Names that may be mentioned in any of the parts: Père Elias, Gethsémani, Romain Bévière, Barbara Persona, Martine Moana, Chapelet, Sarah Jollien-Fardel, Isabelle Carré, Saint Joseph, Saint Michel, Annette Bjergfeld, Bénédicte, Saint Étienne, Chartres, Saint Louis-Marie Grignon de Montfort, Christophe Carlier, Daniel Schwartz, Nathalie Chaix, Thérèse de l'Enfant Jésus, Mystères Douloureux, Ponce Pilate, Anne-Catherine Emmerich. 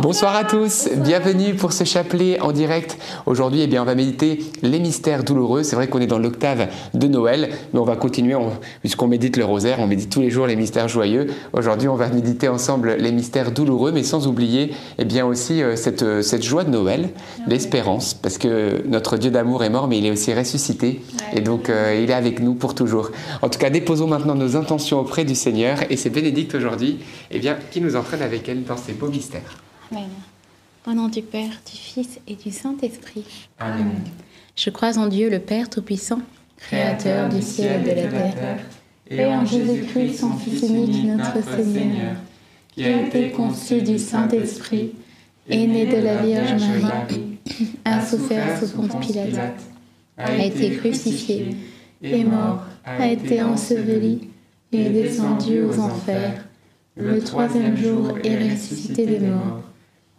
Bonsoir à tous, bienvenue pour ce chapelet en direct. Aujourd'hui, eh bien, on va méditer les mystères douloureux. C'est vrai qu'on est dans l'octave de Noël, mais on va continuer, puisqu'on médite le rosaire, on médite tous les jours les mystères joyeux. Aujourd'hui, on va méditer ensemble les mystères douloureux, mais sans oublier eh bien, aussi cette joie de Noël, l'espérance, parce que notre Dieu d'amour est mort, mais il est aussi ressuscité, et donc il est avec nous pour toujours. En tout cas, déposons maintenant nos intentions auprès du Seigneur, et c'est Bénédicte aujourd'hui eh bien, qui nous entraîne avec elle dans ces beaux mystères. Amen. Au nom du Père, du Fils et du Saint-Esprit. Amen. Je crois en Dieu, le Père Tout-Puissant, Créateur du ciel et de la terre, et en Jésus-Christ, son Fils unique, notre Seigneur, qui a été conçu du Saint-Esprit, est né de la Vierge Marie, a souffert sous Ponce Pilate, a été crucifié, est mort, a été enseveli, et est descendu aux enfers. Le troisième jour est ressuscité des morts,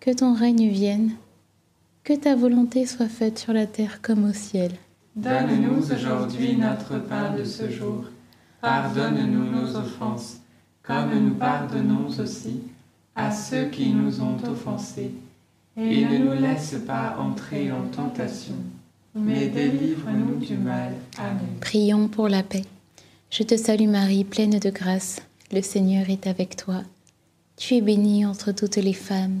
que ton règne vienne, que ta volonté soit faite sur la terre comme au ciel. Donne-nous aujourd'hui notre pain de ce jour. Pardonne-nous nos offenses, comme nous pardonnons aussi à ceux qui nous ont offensés. Et ne nous laisse pas entrer en tentation, mais délivre-nous du mal. Amen. Prions pour la paix. Je te salue Marie, pleine de grâce. Le Seigneur est avec toi. Tu es bénie entre toutes les femmes,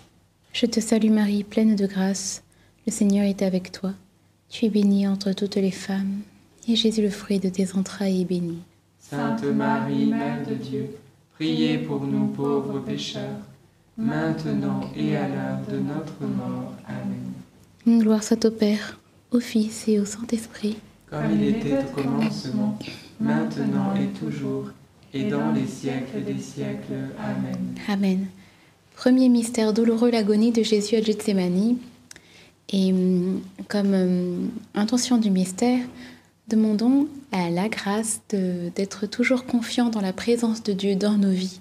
Je te salue Marie, pleine de grâce, le Seigneur est avec toi. Tu es bénie entre toutes les femmes, et Jésus, le fruit de tes entrailles, est béni. Sainte Marie, Mère de Dieu, priez pour nous pauvres pécheurs, maintenant et à l'heure de notre mort. Amen. Gloire soit au Père, au Fils et au Saint-Esprit. Comme il était au commencement, maintenant et toujours, et dans les siècles des siècles. Amen. Amen. Premier mystère douloureux, l'agonie de Jésus à Gethsémani. Et comme intention du mystère, demandons à la grâce d'être toujours confiants dans la présence de Dieu dans nos vies,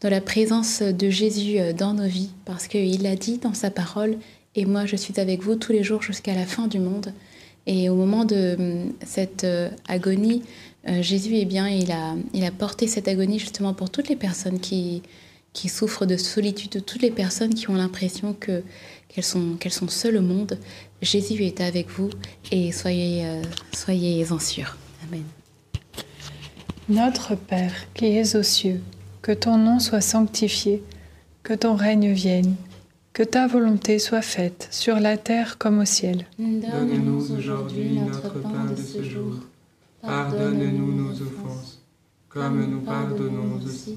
dans la présence de Jésus dans nos vies, parce qu'il a dit dans sa parole « Et moi je suis avec vous tous les jours jusqu'à la fin du monde ». Et au moment de cette agonie, Jésus, eh bien, il a porté cette agonie justement pour toutes les personnes qui souffrent de solitude, toutes les personnes qui ont l'impression qu'elles sont seules au monde. Jésus est avec vous et soyez-en sûrs. Amen. Notre Père qui es aux cieux, que ton nom soit sanctifié, que ton règne vienne, que ta volonté soit faite sur la terre comme au ciel. Donne-nous aujourd'hui notre pain de ce jour. Pardonne-nous nos offenses, comme nous pardonnons aussi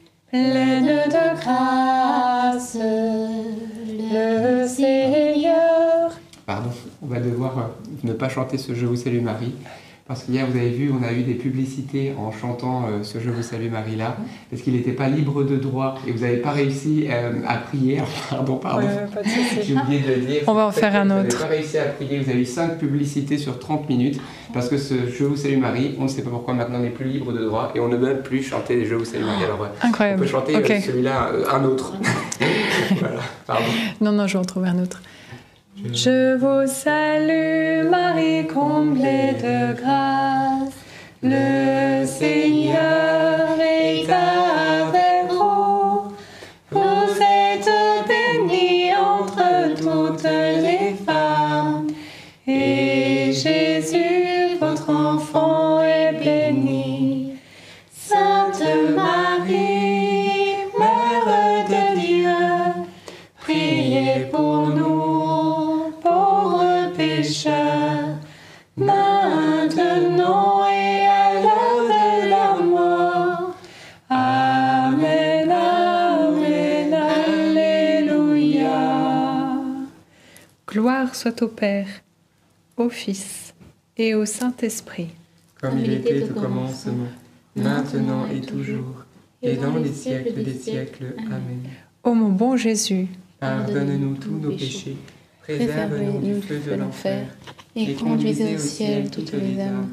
pleine de grâce, le Seigneur... Pardon, on va devoir ne pas chanter ce « Je vous salue Marie ». Parce qu'hier, vous avez vu, on a eu des publicités en chantant ce « Je vous salue Marie » là, parce qu'il n'était pas libre de droit et vous n'avez pas réussi à prier. Pardon, ouais, j'ai oublié de le dire. On va en faire un autre. Vous n'avez pas réussi à prier, vous avez eu 5 publicités sur 30 minutes, parce que ce « Je vous salue Marie », on ne sait pas pourquoi maintenant on n'est plus libre de droit et on ne peut même plus chanter « Je vous salue Marie ». Alors, incroyable. On peut chanter celui-là, un autre. Voilà, pardon. Non, je vais en trouver un autre. Je vous salue Marie, comblée de grâce, le Seigneur est avec vous. Vous êtes bénie entre toutes les femmes, et Jésus, votre enfant, est béni. Sainte Marie, Mère de Dieu, priez pour nous, maintenant et à l'heure de la mort. Amen, Amen, Alléluia. Gloire soit au Père, au Fils et au Saint-Esprit. Comme il était au commencement, maintenant et toujours, et dans les siècles des siècles. Amen. Ô mon bon Jésus, pardonne-nous tous nos péchés, préserve-nous du feu de l'enfer, et conduisez au ciel toutes les âmes,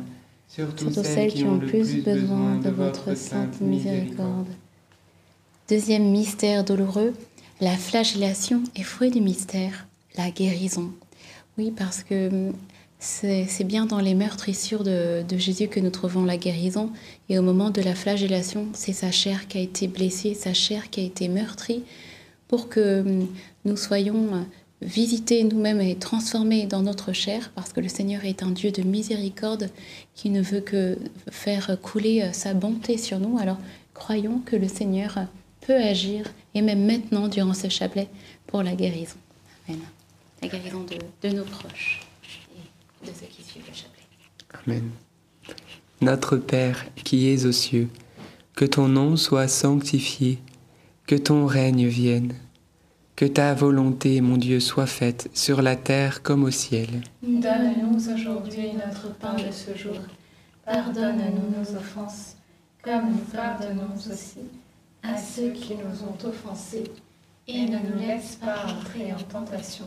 surtout celles qui ont le plus besoin de votre sainte miséricorde. Deuxième mystère douloureux, la flagellation est fruit du mystère, la guérison. Oui, parce que c'est bien dans les meurtrissures de Jésus que nous trouvons la guérison, et au moment de la flagellation, c'est sa chair qui a été blessée, sa chair qui a été meurtrie, pour que nous soyons visiter nous-mêmes et transformer dans notre chair, parce que le Seigneur est un Dieu de miséricorde qui ne veut que faire couler sa bonté sur nous. Alors, croyons que le Seigneur peut agir, et même maintenant, durant ce chapelet, pour la guérison. Amen. La guérison de nos proches et de ceux qui suivent le chapelet. Amen. Notre Père, qui es aux cieux, que ton nom soit sanctifié, que ton règne vienne. Que ta volonté, mon Dieu, soit faite sur la terre comme au ciel. Donne-nous aujourd'hui notre pain de ce jour. Pardonne-nous nos offenses, comme nous pardonnons aussi à ceux qui nous ont offensés. Et ne nous laisse pas entrer en tentation,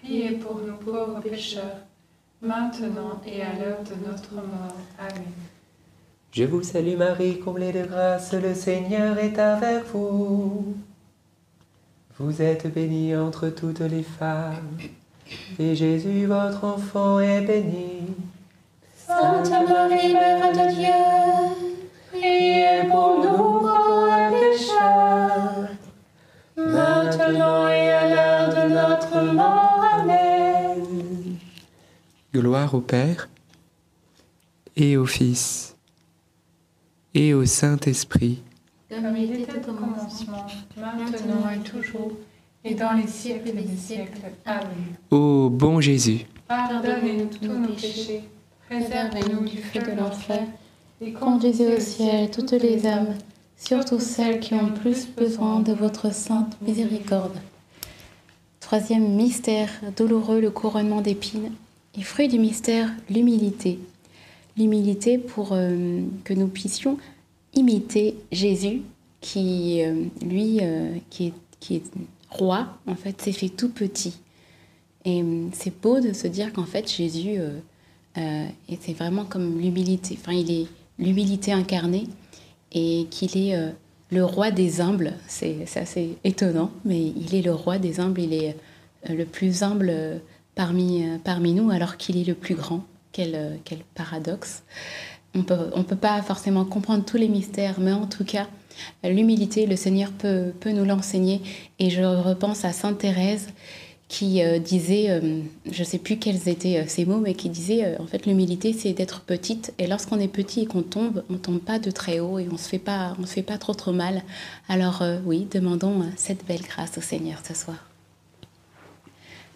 priez pour nous pauvres pécheurs, maintenant et à l'heure de notre mort. Amen. Je vous salue Marie, comblée de grâce, le Seigneur est avec vous. Vous êtes bénie entre toutes les femmes, et Jésus, votre enfant, est béni. Sainte Marie, Mère de Dieu, priez pour nous pauvres pécheurs, maintenant et à l'heure de notre mort. Amen. Gloire au Père, et au Fils, et au Saint-Esprit, comme il était au commencement, maintenant et toujours, et dans les siècles des siècles. Amen. Ô bon Jésus, pardonnez-nous tous nos péchés, préservez-nous du feu de l'enfer, et conduisez au ciel toutes les âmes, surtout celles qui ont plus besoin de votre sainte miséricorde. Troisième mystère douloureux, le couronnement d'épines, et fruit du mystère, l'humilité. L'humilité pour que nous puissions imiter Jésus qui, qui est roi, en fait, s'est fait tout petit. Et c'est beau de se dire qu'en fait, Jésus, et c'est vraiment comme l'humilité, enfin, il est l'humilité incarnée et qu'il est le roi des humbles. C'est assez étonnant, mais il est le roi des humbles, il est le plus humble parmi nous, alors qu'il est le plus grand. Quel paradoxe. On peut pas forcément comprendre tous les mystères, mais en tout cas, l'humilité, le Seigneur peut nous l'enseigner. Et je repense à Sainte Thérèse qui disait, je ne sais plus quels étaient ces mots, mais qui disait, en fait, l'humilité, c'est d'être petite. Et lorsqu'on est petit et qu'on tombe, on ne tombe pas de très haut et on se fait pas trop mal. Alors oui, demandons cette belle grâce au Seigneur ce soir.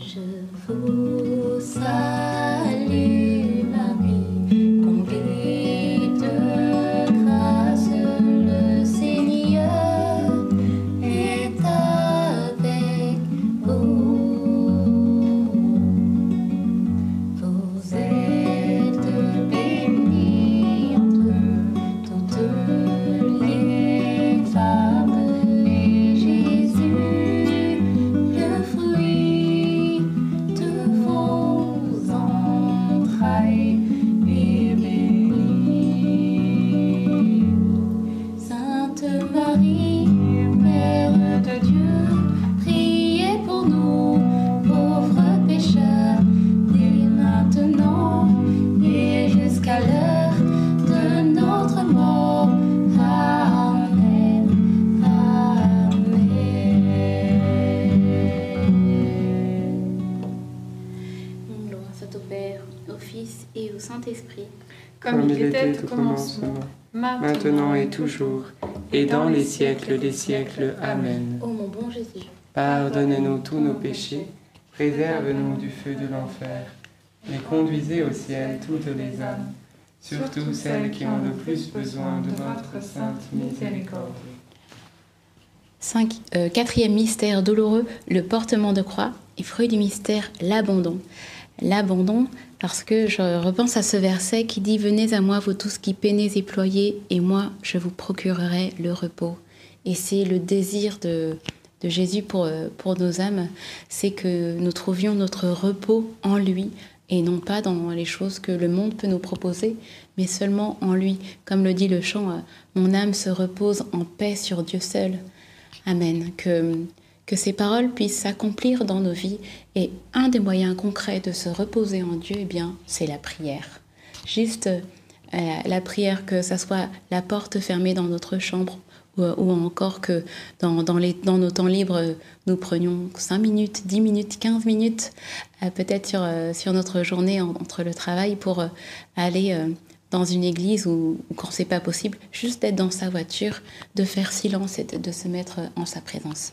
Je vous salue. Comme il était au commencement, maintenant et toujours, et dans les siècles des siècles. Amen. Ô mon bon Jésus, pardonne-nous tous nos péchés, préserve-nous du feu de l'enfer, et conduisez au ciel toutes les âmes, surtout celles qui ont le plus besoin de votre sainte miséricorde. Quatrième mystère douloureux, le portement de croix, et fruit du mystère, l'abandon. L'abandon, parce que je repense à ce verset qui dit « Venez à moi, vous tous qui peinez et ployez, et moi, je vous procurerai le repos. » Et c'est le désir de Jésus pour nos âmes, c'est que nous trouvions notre repos en lui, et non pas dans les choses que le monde peut nous proposer, mais seulement en lui. Comme le dit le chant, « Mon âme se repose en paix sur Dieu seul. » Amen. Que ces paroles puissent s'accomplir dans nos vies. Et un des moyens concrets de se reposer en Dieu, eh bien, c'est la prière. Juste la prière, que ce soit la porte fermée dans notre chambre ou encore que dans nos temps libres, nous prenions 5 minutes, 10 minutes, 15 minutes, peut-être sur notre journée entre le travail pour aller... dans une église ou quand c'est pas possible, juste d'être dans sa voiture, de faire silence et de se mettre en sa présence.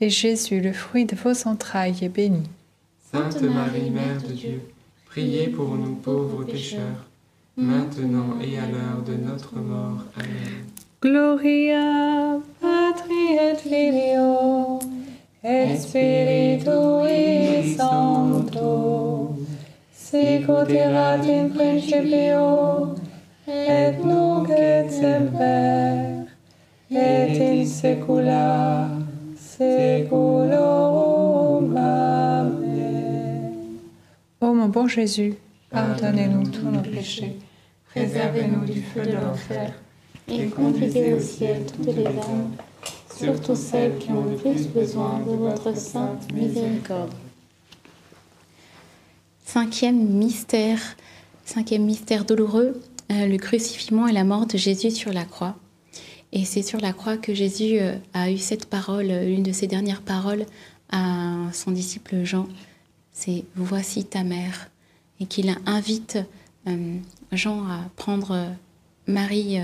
et Jésus, le fruit de vos entrailles, est béni. Sainte Marie, Mère de Dieu, priez pour nous pauvres pécheurs, maintenant et à l'heure de notre mort. Amen. Gloria Patri et Filio et Spiritui Sancto, sic ut erat in principio et nunc et semper et in saecula saeculorum. Amen. Ô mon bon Jésus, pardonnez-nous tous nos péchés, préservez-nous du feu de l'enfer, et conduisez au ciel toutes les âmes, surtout celles qui ont le plus besoin de votre sainte miséricorde. Cinquième mystère douloureux, le crucifixion et la mort de Jésus sur la croix. Et c'est sur la croix que Jésus a eu cette parole, l'une de ses dernières paroles à son disciple Jean, c'est « Voici ta mère », et qu'il invite Jean à prendre Marie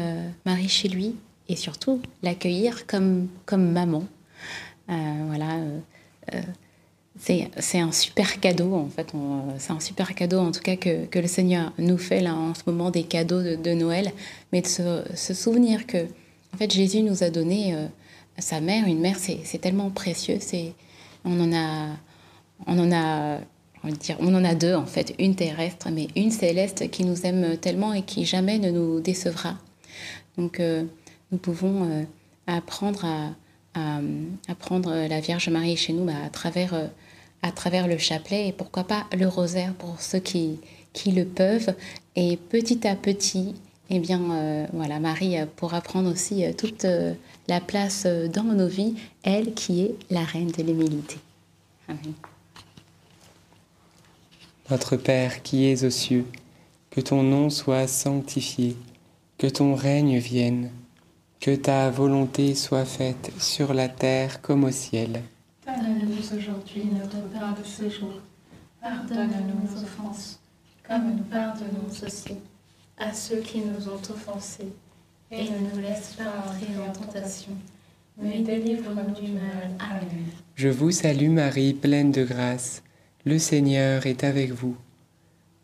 chez lui et surtout l'accueillir comme maman. C'est un super cadeau en fait. C'est un super cadeau en tout cas que le Seigneur nous fait là en ce moment, des cadeaux de Noël, mais de se souvenir que en fait Jésus nous a donné sa mère. Une mère, c'est tellement précieux. On en a deux en fait, une terrestre mais une céleste qui nous aime tellement et qui jamais ne nous décevra. Donc nous pouvons apprendre à, à prendre la Vierge Marie chez nous à travers le chapelet et pourquoi pas le rosaire pour ceux qui le peuvent. Et petit à petit, eh bien, voilà, Marie pourra prendre aussi toute la place dans nos vies, elle qui est la reine de l'humilité. Amen. Notre Père qui es aux cieux, que ton nom soit sanctifié, que ton règne vienne, que ta volonté soit faite sur la terre comme au ciel. Donne-nous aujourd'hui notre pain de ce jour. Pardonne-nous nos offenses, comme nous pardonnons aussi à ceux qui nous ont offensés. Et ne nous laisse pas entrer en tentation, mais délivre-nous du mal. Amen. Je vous salue Marie, pleine de grâce. Le Seigneur est avec vous.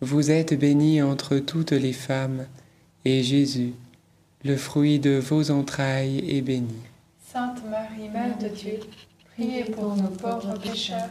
Vous êtes bénie entre toutes les femmes, et Jésus, le fruit de vos entrailles, est béni. Sainte Marie, Mère de Dieu, priez pour nos pauvres pécheurs,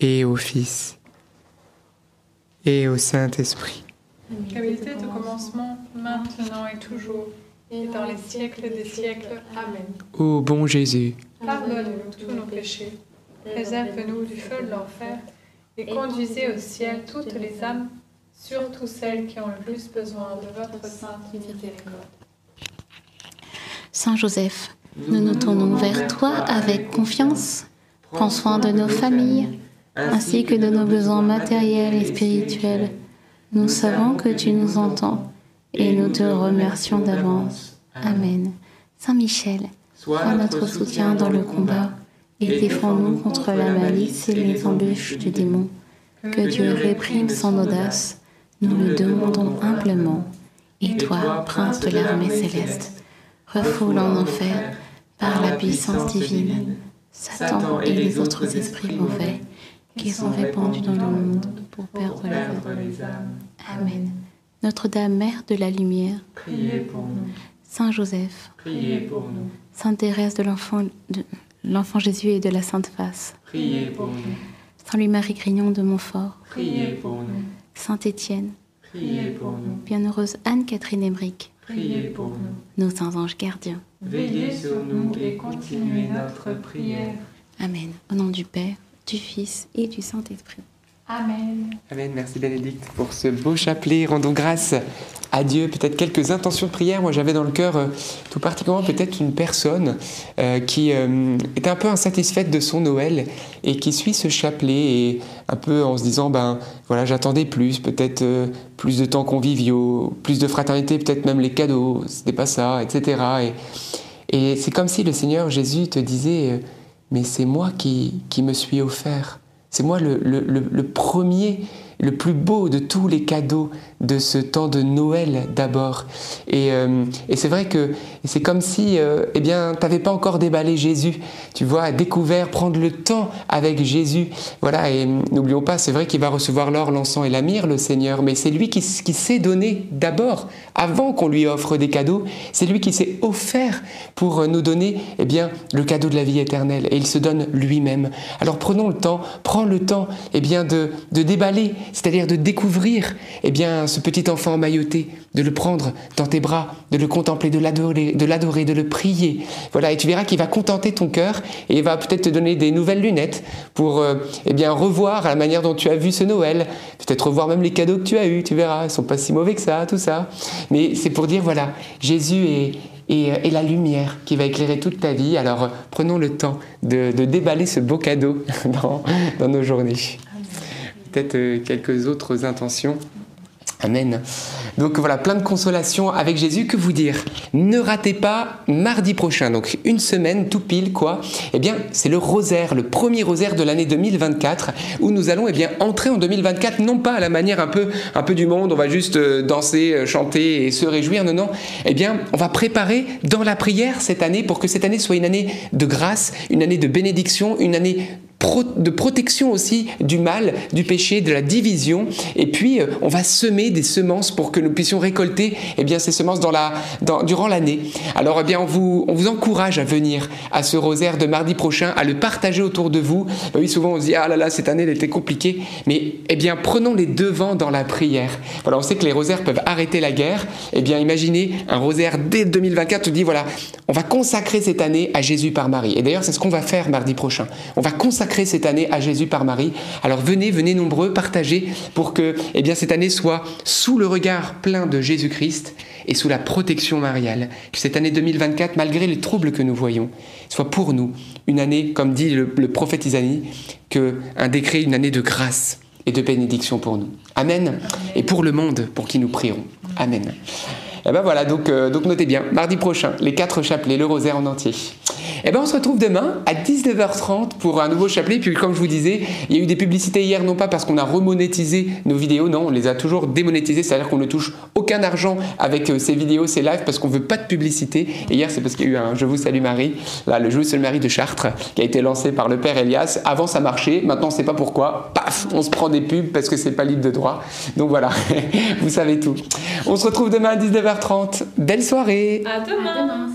et au Fils, et au Saint-Esprit. Comme il était au commencement, maintenant et toujours, et dans les siècles des siècles. Amen. Ô bon Jésus, pardonne-nous tous nos péchés, préserve-nous du feu de l'enfer et conduisez au ciel toutes les âmes, surtout celles qui ont le plus besoin de votre sainte miséricorde. Saint Joseph, nous nous tournons vers toi avec confiance. Prends soin de nos familles, ainsi que de nos besoins matériels et spirituels. Nous savons que tu nous entends, et nous te remercions d'avance. Amen. Saint Michel, sois notre soutien dans le combat, et défends-nous contre la malice et les embûches du démon. Que Dieu réprime sans audace, nous le demandons humblement. Et toi, prince de l'armée céleste, refoule en enfer, par la puissance divine, Satan et les autres esprits mauvais qui sont répandus dans le monde pour perdre les âmes. Amen. Notre-Dame, Mère de la Lumière, priez pour nous. Saint Joseph, priez pour nous. Sainte Thérèse de l'Enfant Jésus et de la Sainte Face, priez pour nous. Saint Louis-Marie Grignon de Montfort, priez pour nous. Saint Étienne, priez pour nous. Bienheureuse Anne-Catherine Emmerich, priez pour nous. Nos saints anges gardiens, veillez sur nous et continuez notre prière. Amen. Au nom du Père, du Fils et du Saint-Esprit. Amen. Amen. Merci Bénédicte pour ce beau chapelet. Rendons grâce à Dieu. Peut-être quelques intentions de prière. Moi, j'avais dans le cœur tout particulièrement peut-être une personne qui est un peu insatisfaite de son Noël et qui suit ce chapelet et un peu en se disant, ben voilà, j'attendais plus, peut-être plus de temps conviviaux, plus de fraternité, peut-être même les cadeaux, c'était pas ça, etc. Et c'est comme si le Seigneur Jésus te disait, mais c'est moi qui me suis offert. C'est moi le premier, le plus beau de tous les cadeaux de ce temps de Noël d'abord. Et c'est vrai que c'est comme si eh bien, tu n'avais pas encore déballé Jésus, tu vois, découvert, prendre le temps avec Jésus. Voilà, et n'oublions pas, c'est vrai qu'il va recevoir l'or, l'encens et la myrrhe, le Seigneur, mais c'est lui qui s'est donné d'abord, avant qu'on lui offre des cadeaux, c'est lui qui s'est offert pour nous donner eh bien, le cadeau de la vie éternelle, et il se donne lui-même. Alors prenons le temps, prends le temps eh bien, de déballer, c'est-à-dire de découvrir eh bien, ce petit enfant emmailloté, de le prendre dans tes bras, de le contempler, de l'adorer, de le prier. Voilà, et tu verras qu'il va contenter ton cœur et il va peut-être te donner des nouvelles lunettes pour eh bien, revoir la manière dont tu as vu ce Noël, peut-être revoir même les cadeaux que tu as eus, tu verras, ils ne sont pas si mauvais que ça, tout ça. Mais c'est pour dire, voilà, Jésus est la lumière qui va éclairer toute ta vie. Alors prenons le temps de déballer ce beau cadeau dans nos journées. Peut-être quelques autres intentions. Amen. Donc voilà, plein de consolations avec Jésus. Que vous dire? Ne ratez pas mardi prochain, donc une semaine tout pile quoi. Eh bien, c'est le rosaire, le premier rosaire de l'année 2024 où nous allons eh bien entrer en 2024, non pas à la manière un peu du monde, on va juste danser, chanter et se réjouir. Non, non. Eh bien, on va préparer dans la prière cette année pour que cette année soit une année de grâce, une année de bénédiction, une année de protection aussi du mal, du péché, de la division. Et puis, on va semer des semences pour que nous puissions récolter eh bien, ces semences durant l'année. Alors, eh bien, on vous encourage à venir à ce rosaire de mardi prochain, à le partager autour de vous. Ben oui, souvent, on se dit « Ah là là, cette année, elle était compliquée ». Mais, eh bien, prenons les devants dans la prière. Voilà, on sait que les rosaires peuvent arrêter la guerre. Eh bien, imaginez un rosaire dès 2024. Tu dis « Voilà, on va consacrer cette année à Jésus par Marie ». Et d'ailleurs, c'est ce qu'on va faire mardi prochain. On va consacrer cette année à Jésus par Marie. Alors venez nombreux, partagez pour que eh bien, cette année soit sous le regard plein de Jésus-Christ et sous la protection mariale. Que cette année 2024, malgré les troubles que nous voyons, soit pour nous une année, comme dit le prophète Isaïe, qu'un décret, une année de grâce et de bénédiction pour nous. Amen. Et pour le monde, pour qui nous prierons. Amen. Et ben voilà, donc notez bien, mardi prochain, les 4 chapelets, le rosaire en entier. Et ben on se retrouve demain à 19h30 pour un nouveau chapelet. Puis comme je vous disais, il y a eu des publicités hier, non pas parce qu'on a remonétisé nos vidéos, non, on les a toujours démonétisées, c'est-à-dire qu'on ne touche aucun argent avec ces vidéos, ces lives, parce qu'on veut pas de publicité. Et hier, c'est parce qu'il y a eu un Je vous salue Marie, là, le Je vous salue Marie de Chartres, qui a été lancé par le Père Elias. Avant, ça marchait, maintenant, on sait pas pourquoi. Paf, on se prend des pubs parce que c'est pas libre de droit. Donc voilà, vous savez tout. On se retrouve demain à 19h30. Belle soirée. À demain.